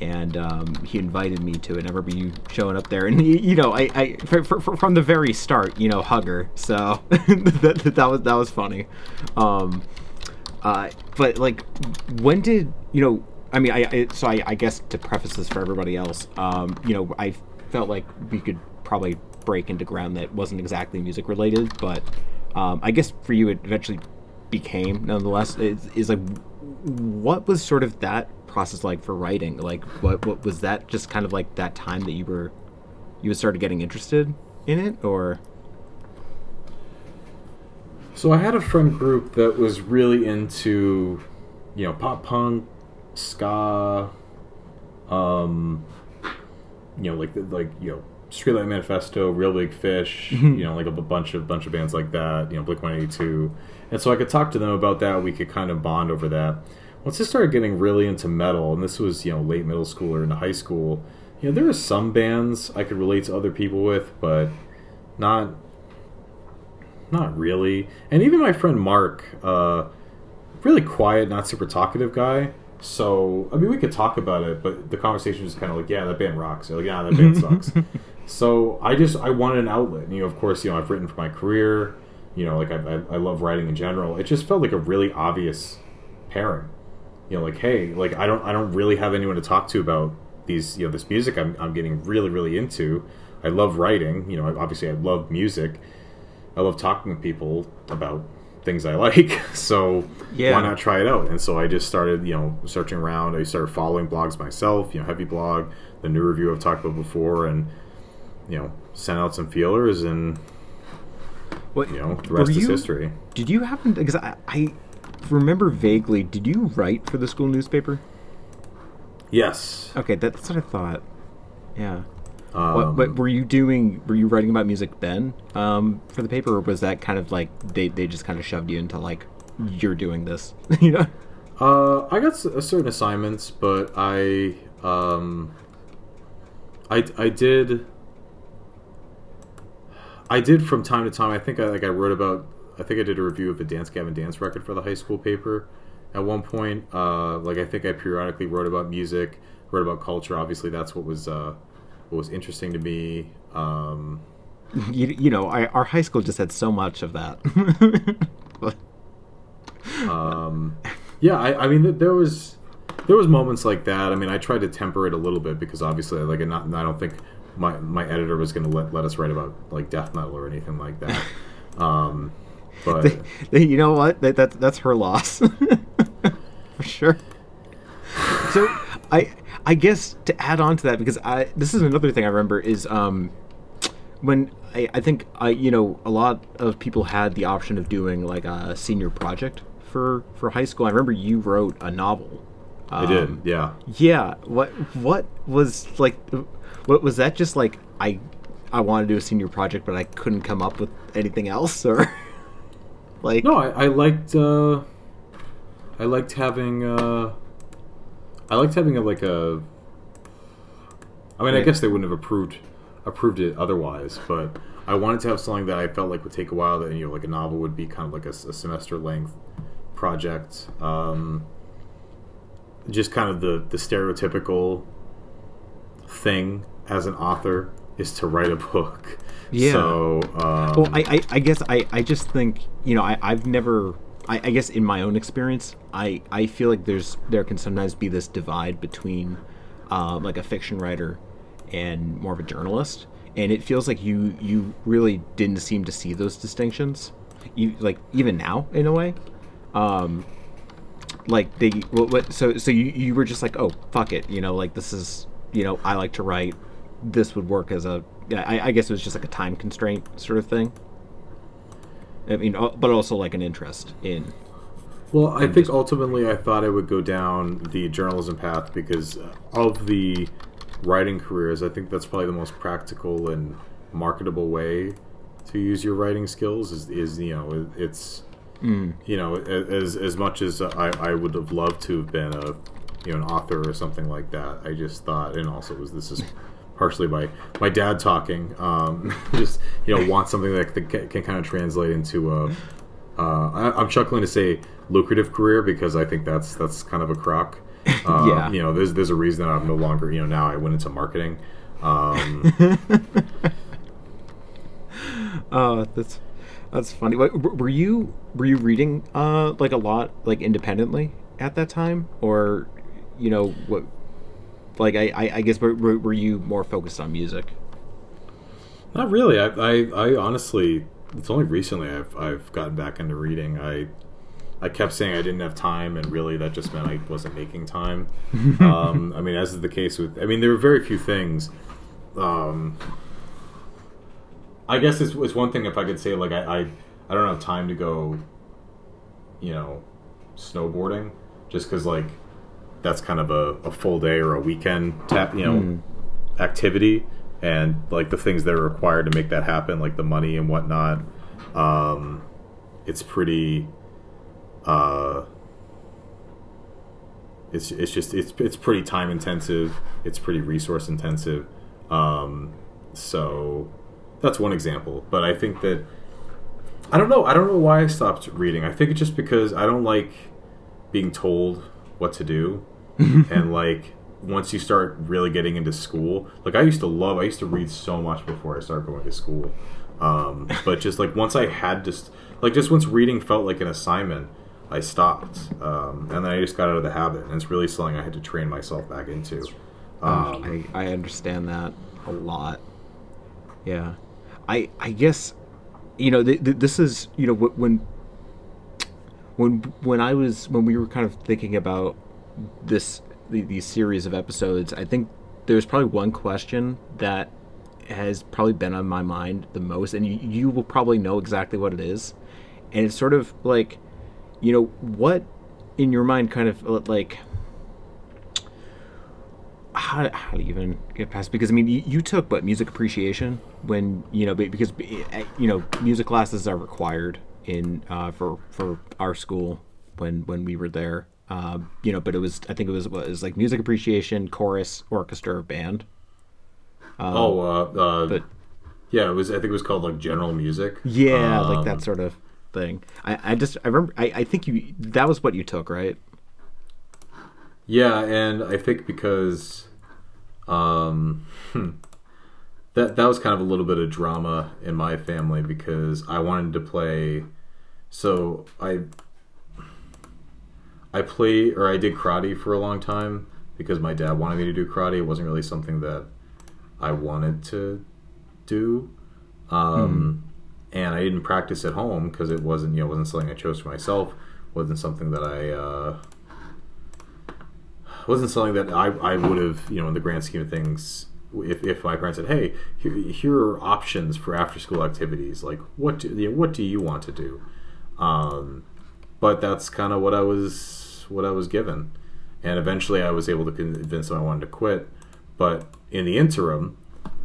And um, he invited me to it. And I remember you showing up there. And, you, you know, I, I for, for, from the very start, you know, hugger. So that, that was that was funny. Um, uh, but, like, when did, you know, I mean, I, I so I, I guess to preface this for everybody else, um, you know, I felt like we could probably break into ground that wasn't exactly music related, but um, I guess for you it eventually became, nonetheless, is, is like, what was sort of that process like for writing? Like, what what was that, just kind of like that time that you were you started getting interested in it, or? So I had a friend group that was really into, you know, pop punk, ska, um, you know, like like you know, Streetlight Manifesto, Real Big Fish, you know, like a bunch of bunch of bands like that, you know, Blink one eighty-two, and so I could talk to them about that. We could kind of bond over that. Once I started getting really into metal, and this was, you know, late middle school or into high school, you know, there were some bands I could relate to other people with, but not not really. And even my friend Mark, uh, really quiet, not super talkative guy. So, I mean, we could talk about it, but the conversation was kind of like, yeah, that band rocks. Or like, yeah, that band sucks. So I just, I wanted an outlet. And, you know, of course, you know, I've written for my career. You know, like, I, I, I love writing in general. It just felt like a really obvious pairing. You know, like, hey, like, I don't I don't really have anyone to talk to about these, you know, this music I'm, I'm getting really, really into. I love writing. You know, obviously I love music. I love talking to people about things I like, so yeah, why not try it out? And so I just started, you know, searching around. I started following blogs myself, you know, Heavy Blog, the New Review I've talked about before, and, you know, sent out some feelers, and, what, you know, the rest you, is history. Did you happen to, because I, I remember vaguely, did you write for the school newspaper? Yes. Okay, that's what I thought. Yeah. Um, what, what were you doing? Were you writing about music then, um, for the paper, or was that kind of like they, they just kind of shoved you into, like, you're doing this? You know, uh, I got s- certain assignments, but I, um, I, I did, I did from time to time. I think I like I wrote about. I think I did a review of the Dance Gavin Dance record for the high school paper at one point. Uh, like I think I periodically wrote about music, wrote about culture. Obviously, that's what was. Uh, What was interesting to me. Um, you, you know, I, our high school just had so much of that. um, yeah, I, I mean, there was there was moments like that. I mean, I tried to temper it a little bit because obviously, like, not, I don't think my my editor was going to let let us write about, like, death metal or anything like that. Um, but they, they, you know what? That, that that's her loss for sure. So I. I guess to add on to that, because I this is another thing I remember is um, when I, I think I you know a lot of people had the option of doing, like, a senior project for, for high school. I remember you wrote a novel. Um, I did, yeah. Yeah. What what was like? What was that? Just like I I wanted to do a senior project, but I couldn't come up with anything else, or like no, I, I liked uh, I liked having. Uh... I liked having a, like a. I mean, I guess they wouldn't have approved approved it otherwise, but I wanted to have something that I felt like would take a while. That, you know, like a novel would be kind of like a, a semester length project. Um, just kind of the, the stereotypical thing as an author is to write a book. Yeah. So. Um, well, I, I I guess I I just think you know I I've never. I, I guess in my own experience, I, I feel like there's there can sometimes be this divide between um, like a fiction writer and more of a journalist. And it feels like you you really didn't seem to see those distinctions, you, like even now in a way. Um, like they what, what so so you you were just like, oh fuck it, you know, like this is, you know, I like to write. This would work as a, I, I guess it was just like a time constraint sort of thing. I mean, but also like an interest in. Well, I think ultimately I thought I would go down the journalism path because of the writing careers. I think that's probably the most practical and marketable way to use your writing skills is, is you know, it's, mm. you know, as as much as I, I would have loved to have been a, you know, an author or something like that. I just thought, and also was this is partially by my dad talking, um, just, you know, want something that can, can kind of translate into a, uh, I, I'm chuckling to say lucrative career because I think that's, that's kind of a crock. Uh, yeah. You know, there's, there's a reason that I'm no longer, you know, now I went into marketing. Um, uh, that's, that's funny. Were you, were you reading, uh, like a lot, like independently at that time, or, you know, what, like, I, I, I guess, were, were you more focused on music? Not really. I, I, I honestly, it's only recently I've, I've gotten back into reading. I, I kept saying I didn't have time, and really that just meant I wasn't making time. um, I mean, as is the case with, I mean, there were very few things. Um, I guess it's, it's one thing if I could say, like, I, I, I don't have time to go, you know, snowboarding, just because, like, that's kind of a, a full day or a weekend tap, you know, mm. activity, and like the things that are required to make that happen, like the money and whatnot. Um, it's pretty. Uh, it's it's just it's it's pretty time intensive. It's pretty resource intensive. Um, so that's one example. But I think that I don't know. I don't know why I stopped reading. I think it's just because I don't like being told what to do. And like once you start really getting into school, like I used to love I used to read so much before I started going to school, um, but just like once I had just like just once reading felt like an assignment, I stopped, um, and then I just got out of the habit, and it's really something I had to train myself back into. um, I, I understand that a lot. Yeah, I I guess, you know, th th this is, you know, when When when I was when we were kind of thinking about this the, these series of episodes, I think there's probably one question that has probably been on my mind the most, and you, you will probably know exactly what it is. And it's sort of like, you know, what in your mind kind of like how how do you even get past? Because I mean, you, you took what music appreciation when, you know, because, you know, music classes are required in uh, for for our school when when we were there, um, you know, but it was I think it was it was like music appreciation, chorus, orchestra, band. Um, oh, uh, uh, but yeah, it was I think it was called like general music. Yeah, um, like that sort of thing. I I just I remember I I think you that was what you took, right? Yeah, and I think because um. Hmm. That, that was kind of a little bit of drama in my family because I wanted to play, so I I play or I did karate for a long time because my dad wanted me to do karate. It wasn't really something that I wanted to do, um, mm-hmm. and I didn't practice at home because it wasn't you know wasn't something I chose for myself. Wasn't something that I uh, wasn't something that I I would have you know in the grand scheme of things. If, if my parents said, "Hey, here, here are options for after-school activities. Like, what do you know, what do you want to do?" Um, but that's kind of what I was what I was given, and eventually I was able to convince them I wanted to quit. But in the interim,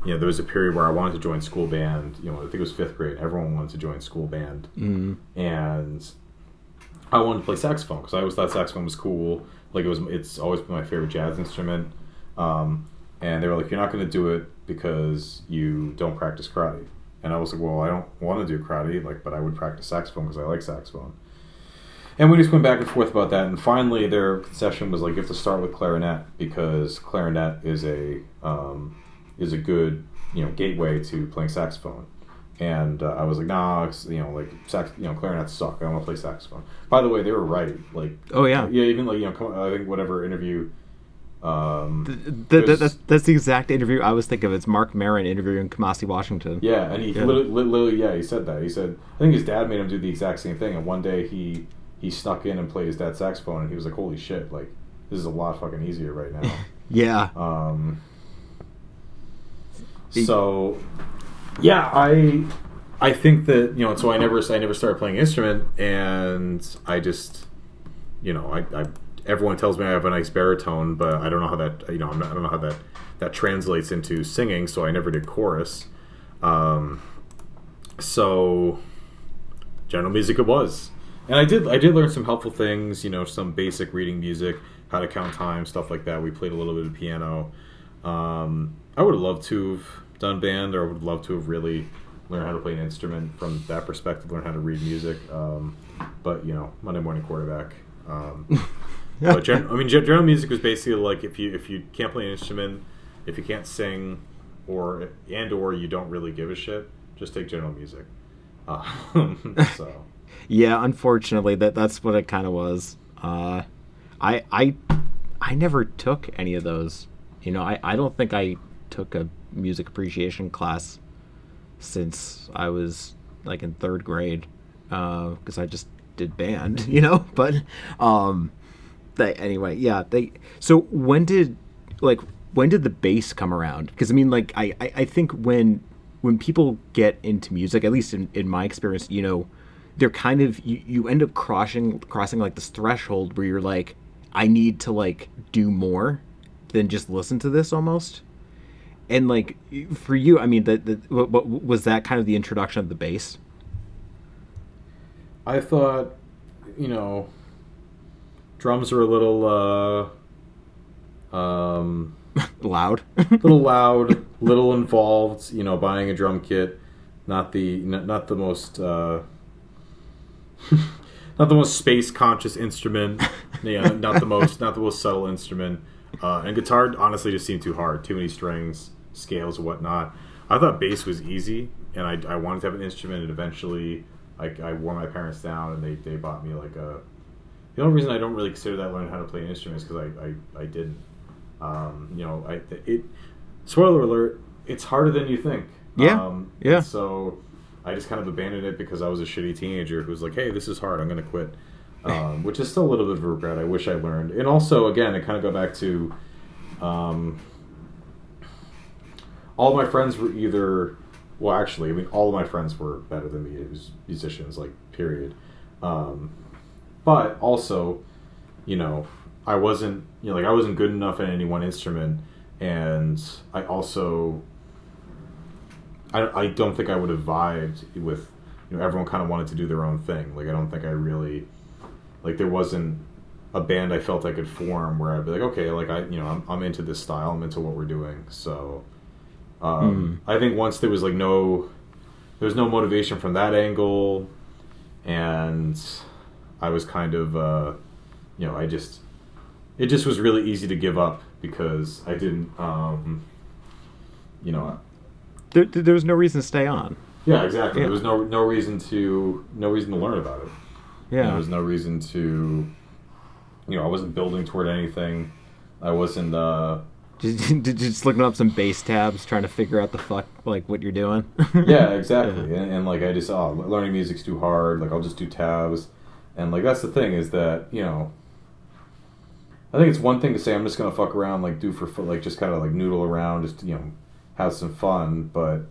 you know, there was a period where I wanted to join school band. You know, I think it was fifth grade. Everyone wanted to join school band, mm-hmm. and I wanted to play saxophone because I always thought saxophone was cool. Like it was, it's always been my favorite jazz instrument. Um, And they were like, "You're not going to do it because you don't practice karate." And I was like, "Well, I don't want to do karate, like, but I would practice saxophone because I like saxophone." And we just went back and forth about that. And finally, their concession was like, "You have to start with clarinet because clarinet is a um, is a good you know gateway to playing saxophone." And uh, I was like, "Nah, you know, like sax, you know, clarinets suck. I don't want to play saxophone." By the way, they were right. Like, oh yeah, yeah. Even like you know, I think whatever interview. Um, the, the, that's, that's the exact interview I was thinking of. It's Mark Maron interviewing Kamasi Washington. Yeah, and he yeah. Literally, literally, yeah, he said that. He said, I think his dad made him do the exact same thing, and one day he he snuck in and played his dad's saxophone, and he was like, holy shit, like, this is a lot fucking easier right now. yeah. Um. So, yeah, I I think that, you know, so I never I never started playing an instrument, and I just, you know, I... I everyone tells me I have a nice baritone, but I don't know how that you know I'm not, I don't know how that that translates into singing, so I never did chorus. Um, so general music it was, and I did I did learn some helpful things, you know, some basic reading music, how to count time, stuff like that. We played a little bit of piano. Um, I would have loved to have done band, or I would have loved to have really learned how to play an instrument from that perspective, learn how to read music. Um, but you know, Monday morning quarterback. Um, But gen- I mean, general music was basically like if you if you can't play an instrument, if you can't sing, or and or you don't really give a shit, just take general music. Um, so, yeah, unfortunately, that that's what it kind of was. Uh, I I I never took any of those. You know, I, I don't think I took a music appreciation class since I was like in third grade, because uh, I just did band. You know, but. Um, They, anyway, yeah. They so when did like when did the bass come around? Because I mean, like I, I, I think when when people get into music, at least in, in my experience, you know, they're kind of you, you end up crossing crossing like this threshold where you're like, I need to like do more than just listen to this almost. And like for you, I mean, that what, what was that kind of the introduction of the bass? I thought, you know. Drums are a little, uh, um... loud? A little loud, little involved, you know, buying a drum kit. Not the, not, not the most, uh... not the most space-conscious instrument. Yeah, not the most, not the most subtle instrument. Uh, and guitar, honestly, just seemed too hard. Too many strings, scales, whatnot. I thought bass was easy, and I, I wanted to have an instrument, and eventually I, I wore my parents down, and they, they bought me, like, a... The only reason I don't really consider that learning how to play an instrument is because I, I, I didn't. Um, you know, I it. Spoiler alert, it's harder than you think. Yeah, um, yeah. So I just kind of abandoned it because I was a shitty teenager who was like, hey, this is hard, I'm going to quit. Um, which is still a little bit of a regret. I wish I learned. And also, again, I kind of go back to um, all my friends were either... Well, actually, I mean, all of my friends were better than me. It was musicians, like, period. Um... But also, you know, I wasn't, you know, like I wasn't good enough at any one instrument, and I also, I, I don't think I would have vibed with, you know, everyone kind of wanted to do their own thing. Like I don't think I really, like there wasn't a band I felt I could form where I'd be like, okay, like I, you know, I'm I'm into this style, I'm into what we're doing. So, um, mm. I think once there was like no, there was no motivation from that angle, and. I was kind of, uh, you know, I just, it just was really easy to give up because I didn't, um, you know. There, there was no reason to stay on. Yeah, exactly. Yeah. There was no no reason to no reason to learn about it. Yeah. There was no reason to, you know, I wasn't building toward anything. I wasn't. Uh, Did you just looking up some bass tabs, trying to figure out the fuck, like, what you're doing? Yeah, exactly. Yeah. And, and, like, I just, oh, learning music's too hard. Like, I'll just do tabs. And, like, that's the thing is that, you know, I think it's one thing to say I'm just going to fuck around, like, do for, like, just kind of, like, noodle around, just, you know, have some fun. But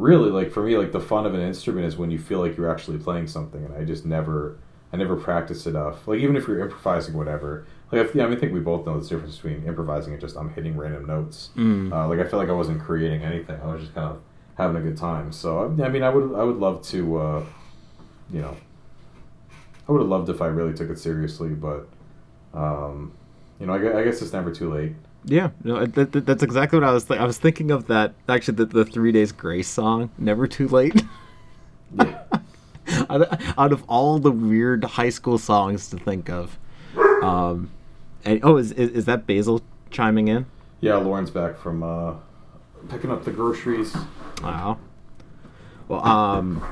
really, like, for me, like, the fun of an instrument is when you feel like you're actually playing something. And I just never, I never practice enough. Like, even if you're improvising whatever. Like, if, yeah, I mean, I think we both know the difference between improvising and just I'm hitting random notes. Mm. Uh, like, I feel like I wasn't creating anything. I was just kind of having a good time. So, I mean, I would, I would love to, uh, you know... I would have loved if I really took it seriously, but, um, you know, I, I guess it's never too late. Yeah, no, that, that, that's exactly what I was. Th- I was thinking of that actually, the, the Three Days Grace song, "Never Too Late." Yeah. out, out of all the weird high school songs to think of, um, and oh, is, is is that Basil chiming in? Yeah, Lauren's back from uh, picking up the groceries. Wow. Well, um.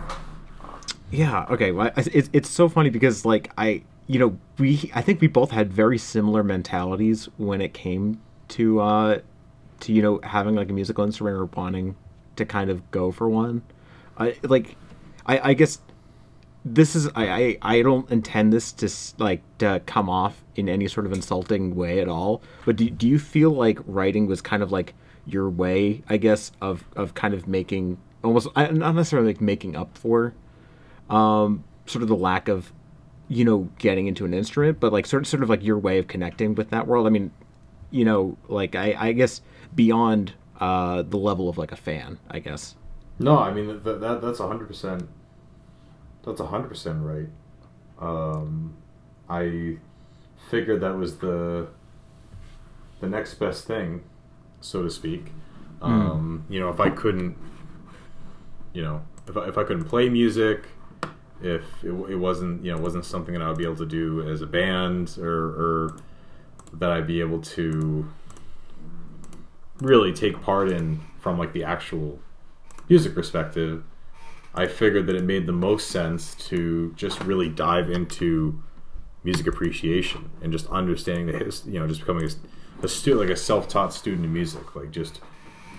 Yeah. Okay. Well, it's it's so funny because like I you know, we I think we both had very similar mentalities when it came to uh, to you know, having like a musical instrument or wanting to kind of go for one. I like, I, I guess this is I, I I don't intend this to like to come off in any sort of insulting way at all. But do do you feel like writing was kind of like your way, I guess, of of kind of making almost not necessarily like making up for um, sort of the lack of, you know, getting into an instrument, but like sort of sort of like your way of connecting with that world? I mean, you know, like I, I guess beyond uh, the level of like a fan, I guess. No, I mean that, that that's a hundred percent. That's a hundred percent right. Um, I figured that was the the next best thing, so to speak. Mm. Um, you know, if I couldn't, you know, if I, if I couldn't play music, if it, it wasn't, you know, wasn't something that I would be able to do as a band, or, or that I'd be able to really take part in from like the actual music perspective, I figured that it made the most sense to just really dive into music appreciation and just understanding the history, you know, just becoming a, a student, like a self-taught student in music, like just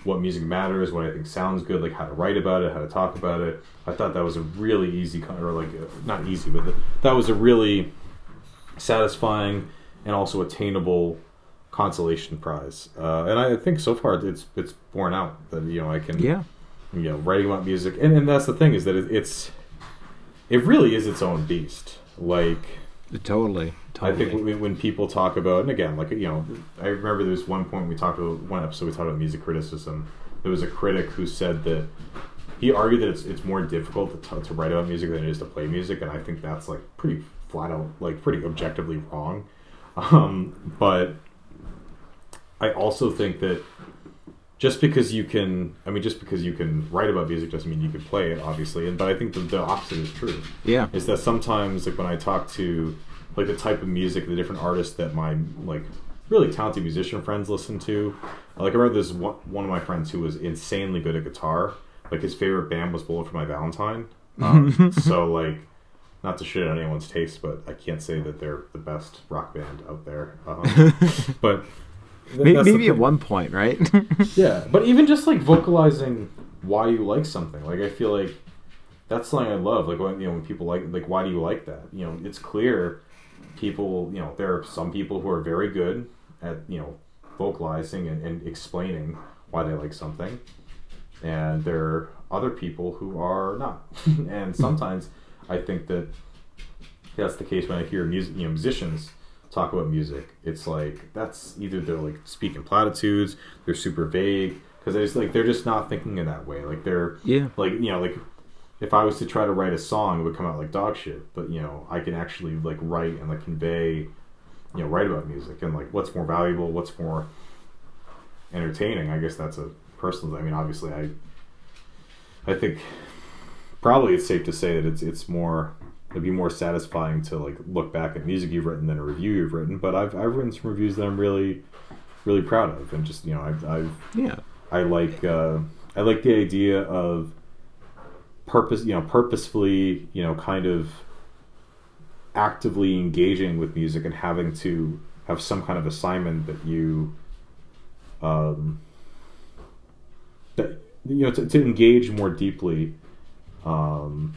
what music matters, what I think sounds good, like how to write about it, how to talk about it. I thought that was a really easy, or like, not easy, but that was a really satisfying and also attainable consolation prize. Uh, and I think so far it's it's borne out that, you know, I can... Yeah. You know, writing about music, and, and that's the thing, is that it, it's, it really is its own beast. Like, totally, totally. I think when, when people talk about, and again, like, you know, I remember there was one point we talked about, one episode we talked about music criticism. There was a critic who said that he argued that it's it's more difficult to, t- to write about music than it is to play music, and I think that's like pretty flat out, like pretty objectively wrong. Um, but I also think that. Just because you can, I mean, just because you can write about music doesn't mean you can play it, obviously. And but I think the, the opposite is true. Yeah, is that sometimes, like when I talk to, like the type of music, the different artists that my like really talented musician friends listen to. Like I remember this one, one of my friends who was insanely good at guitar. Like his favorite band was Bullet for My Valentine. Um, so like, not to shit on anyone's taste, but I can't say that they're the best rock band out there. Um, but. That's maybe at one point, right? Yeah, but even just like vocalizing why you like something, like I feel like that's something I love. Like when, you know, when people like, like why do you like that? You know, it's clear people, you know, there are some people who are very good at, you know, vocalizing and, and explaining why they like something, and there are other people who are not. And sometimes I think that that's the case when I hear music, you know, musicians talk about music. It's like that's either they're like speaking platitudes, they're super vague because it's like they're just not thinking in that way. Like they're yeah, like you know, like if I was to try to write a song, it would come out like dog shit. But you know, I can actually like write and like convey, you know, write about music and like what's more valuable, what's more entertaining. I guess that's a personal. I mean, obviously, I I think probably it's safe to say that it's it's more. It'd be more satisfying to like look back at music you've written than a review you've written. But I've I've written some reviews that I'm really, really proud of, and just you know I've, I've yeah I like uh, I like the idea of purpose you know purposefully you know kind of actively engaging with music and having to have some kind of assignment that you um that you know to, to engage more deeply. Um,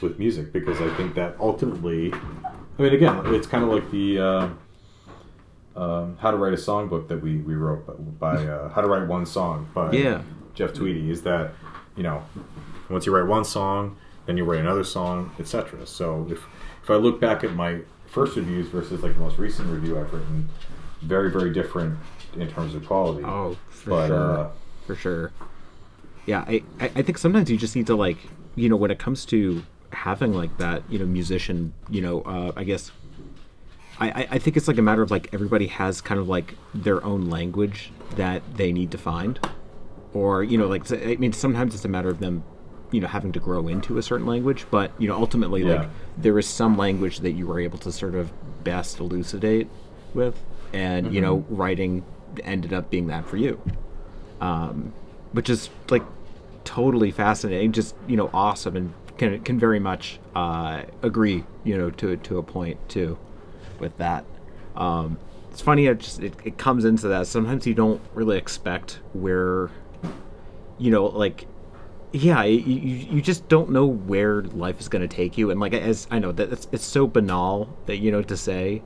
with music, because I think that ultimately, I mean, again, it's kind of like the uh, um, How to Write a Song book that we, we wrote by, by uh, How to Write One Song by yeah. Jeff Tweedy, is that, you know, once you write one song, then you write another song, et cetera. So if, if I look back at my first reviews versus like the most recent review I've written, very, very different in terms of quality. Oh, for but, sure. Uh, for sure. Yeah, I, I think sometimes you just need to like, you know, when it comes to having like that, you know, musician, you know, uh, I guess, I, I think it's like a matter of like everybody has kind of like their own language that they need to find, or you know, like I mean, sometimes it's a matter of them, you know, having to grow into a certain language, but you know, ultimately, yeah. like there is some language that you were able to sort of best elucidate with, and mm-hmm. you know, writing ended up being that for you, um, which is like totally fascinating, just you know, awesome and. can can very much uh, agree, you know, to to a point too, with that. Um, it's funny, it just it, it comes into that. Sometimes you don't really expect where, you know, like, yeah, you you just don't know where life is going to take you. And like, as I know that it's, it's so banal that, you know, to say,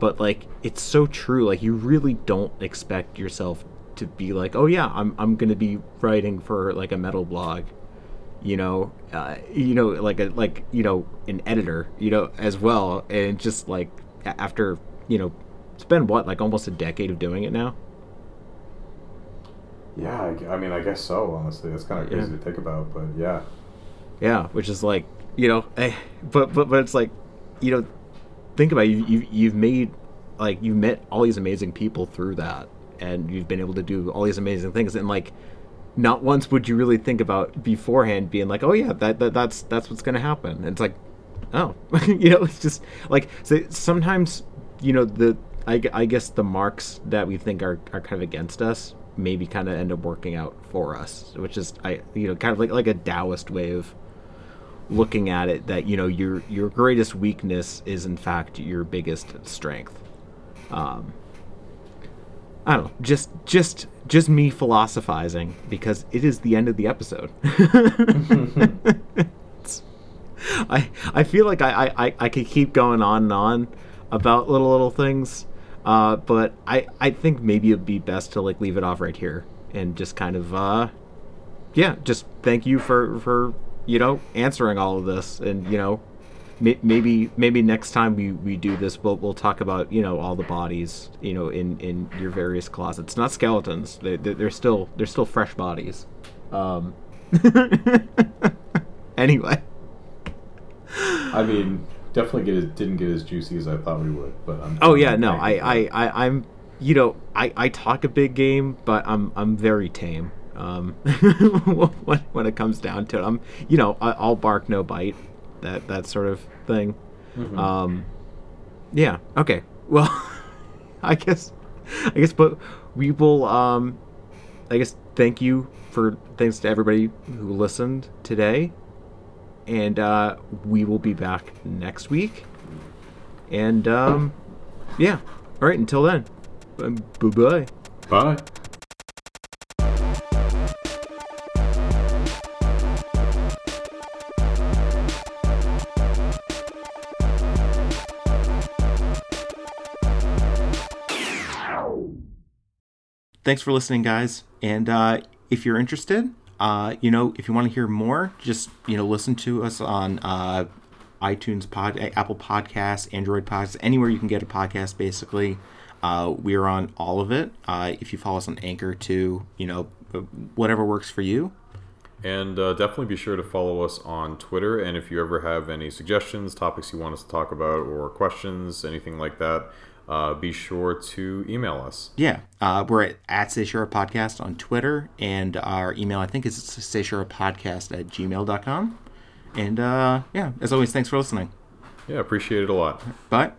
but like it's so true. Like, you really don't expect yourself to be like, oh yeah, I'm I'm going to be writing for like a metal blog. You know, uh, you know, like a like you know, an editor, you know, as well, and just like after, you know, it's been what, like almost a decade of doing it now. Yeah, I, I mean, I guess so. Honestly, that's kind of crazy yeah. to think about, but yeah, yeah, which is like, you know, eh, but but but it's like, you know, think about it, you you you've made like you've met all these amazing people through that, and you've been able to do all these amazing things, and like. Not once would you really think about beforehand being like, oh yeah, that, that that's that's what's gonna happen. And it's like, oh, you know, it's just like, so sometimes, you know, the I, I guess the marks that we think are, are kind of against us maybe kind of end up working out for us, which is I you know kind of like like a Taoist way of looking at it, that, you know, your your greatest weakness is in fact your biggest strength. Um, I don't know, just just just me philosophizing, because it is the end of the episode. I I feel like I, I, I could keep going on and on about little little things, uh, but I, I think maybe it'd be best to like leave it off right here and just kind of uh, yeah, just thank you for, for you know answering all of this, and you know maybe maybe next time we, we do this, we'll we'll talk about, you know, all the bodies, you know, in, in your various closets. Not skeletons. They they're still they're still fresh bodies. Um. Anyway. I mean, definitely get as, didn't get as juicy as I thought we would, but I'm. Oh yeah, no, I, I, I I'm you know I, I talk a big game, but I'm I'm very tame. Um, when when it comes down to it, I'm you know I, I'll bark, no bite. that that sort of thing. Mm-hmm. Um yeah, okay, well, i guess i guess but we will um i guess thank you for thanks to everybody who listened today, and uh we will be back next week, and um yeah, all right, until then, bye-bye. Bye. Thanks for listening, guys. And uh, if you're interested, uh, you know, if you want to hear more, just, you know, listen to us on uh, iTunes, pod, Apple Podcasts, Android Podcasts, anywhere you can get a podcast, basically. Uh, we're on all of it. Uh, if you follow us on Anchor, too, you know, whatever works for you. And uh, definitely be sure to follow us on Twitter. And if you ever have any suggestions, topics you want us to talk about, or questions, anything like that, Uh, be sure to email us. Yeah, uh, we're at, at Seishura Podcast on Twitter, and our email, I think, is seishurapodcast at gmail dot com. And, uh, yeah, as always, thanks for listening. Yeah, appreciate it a lot. Bye.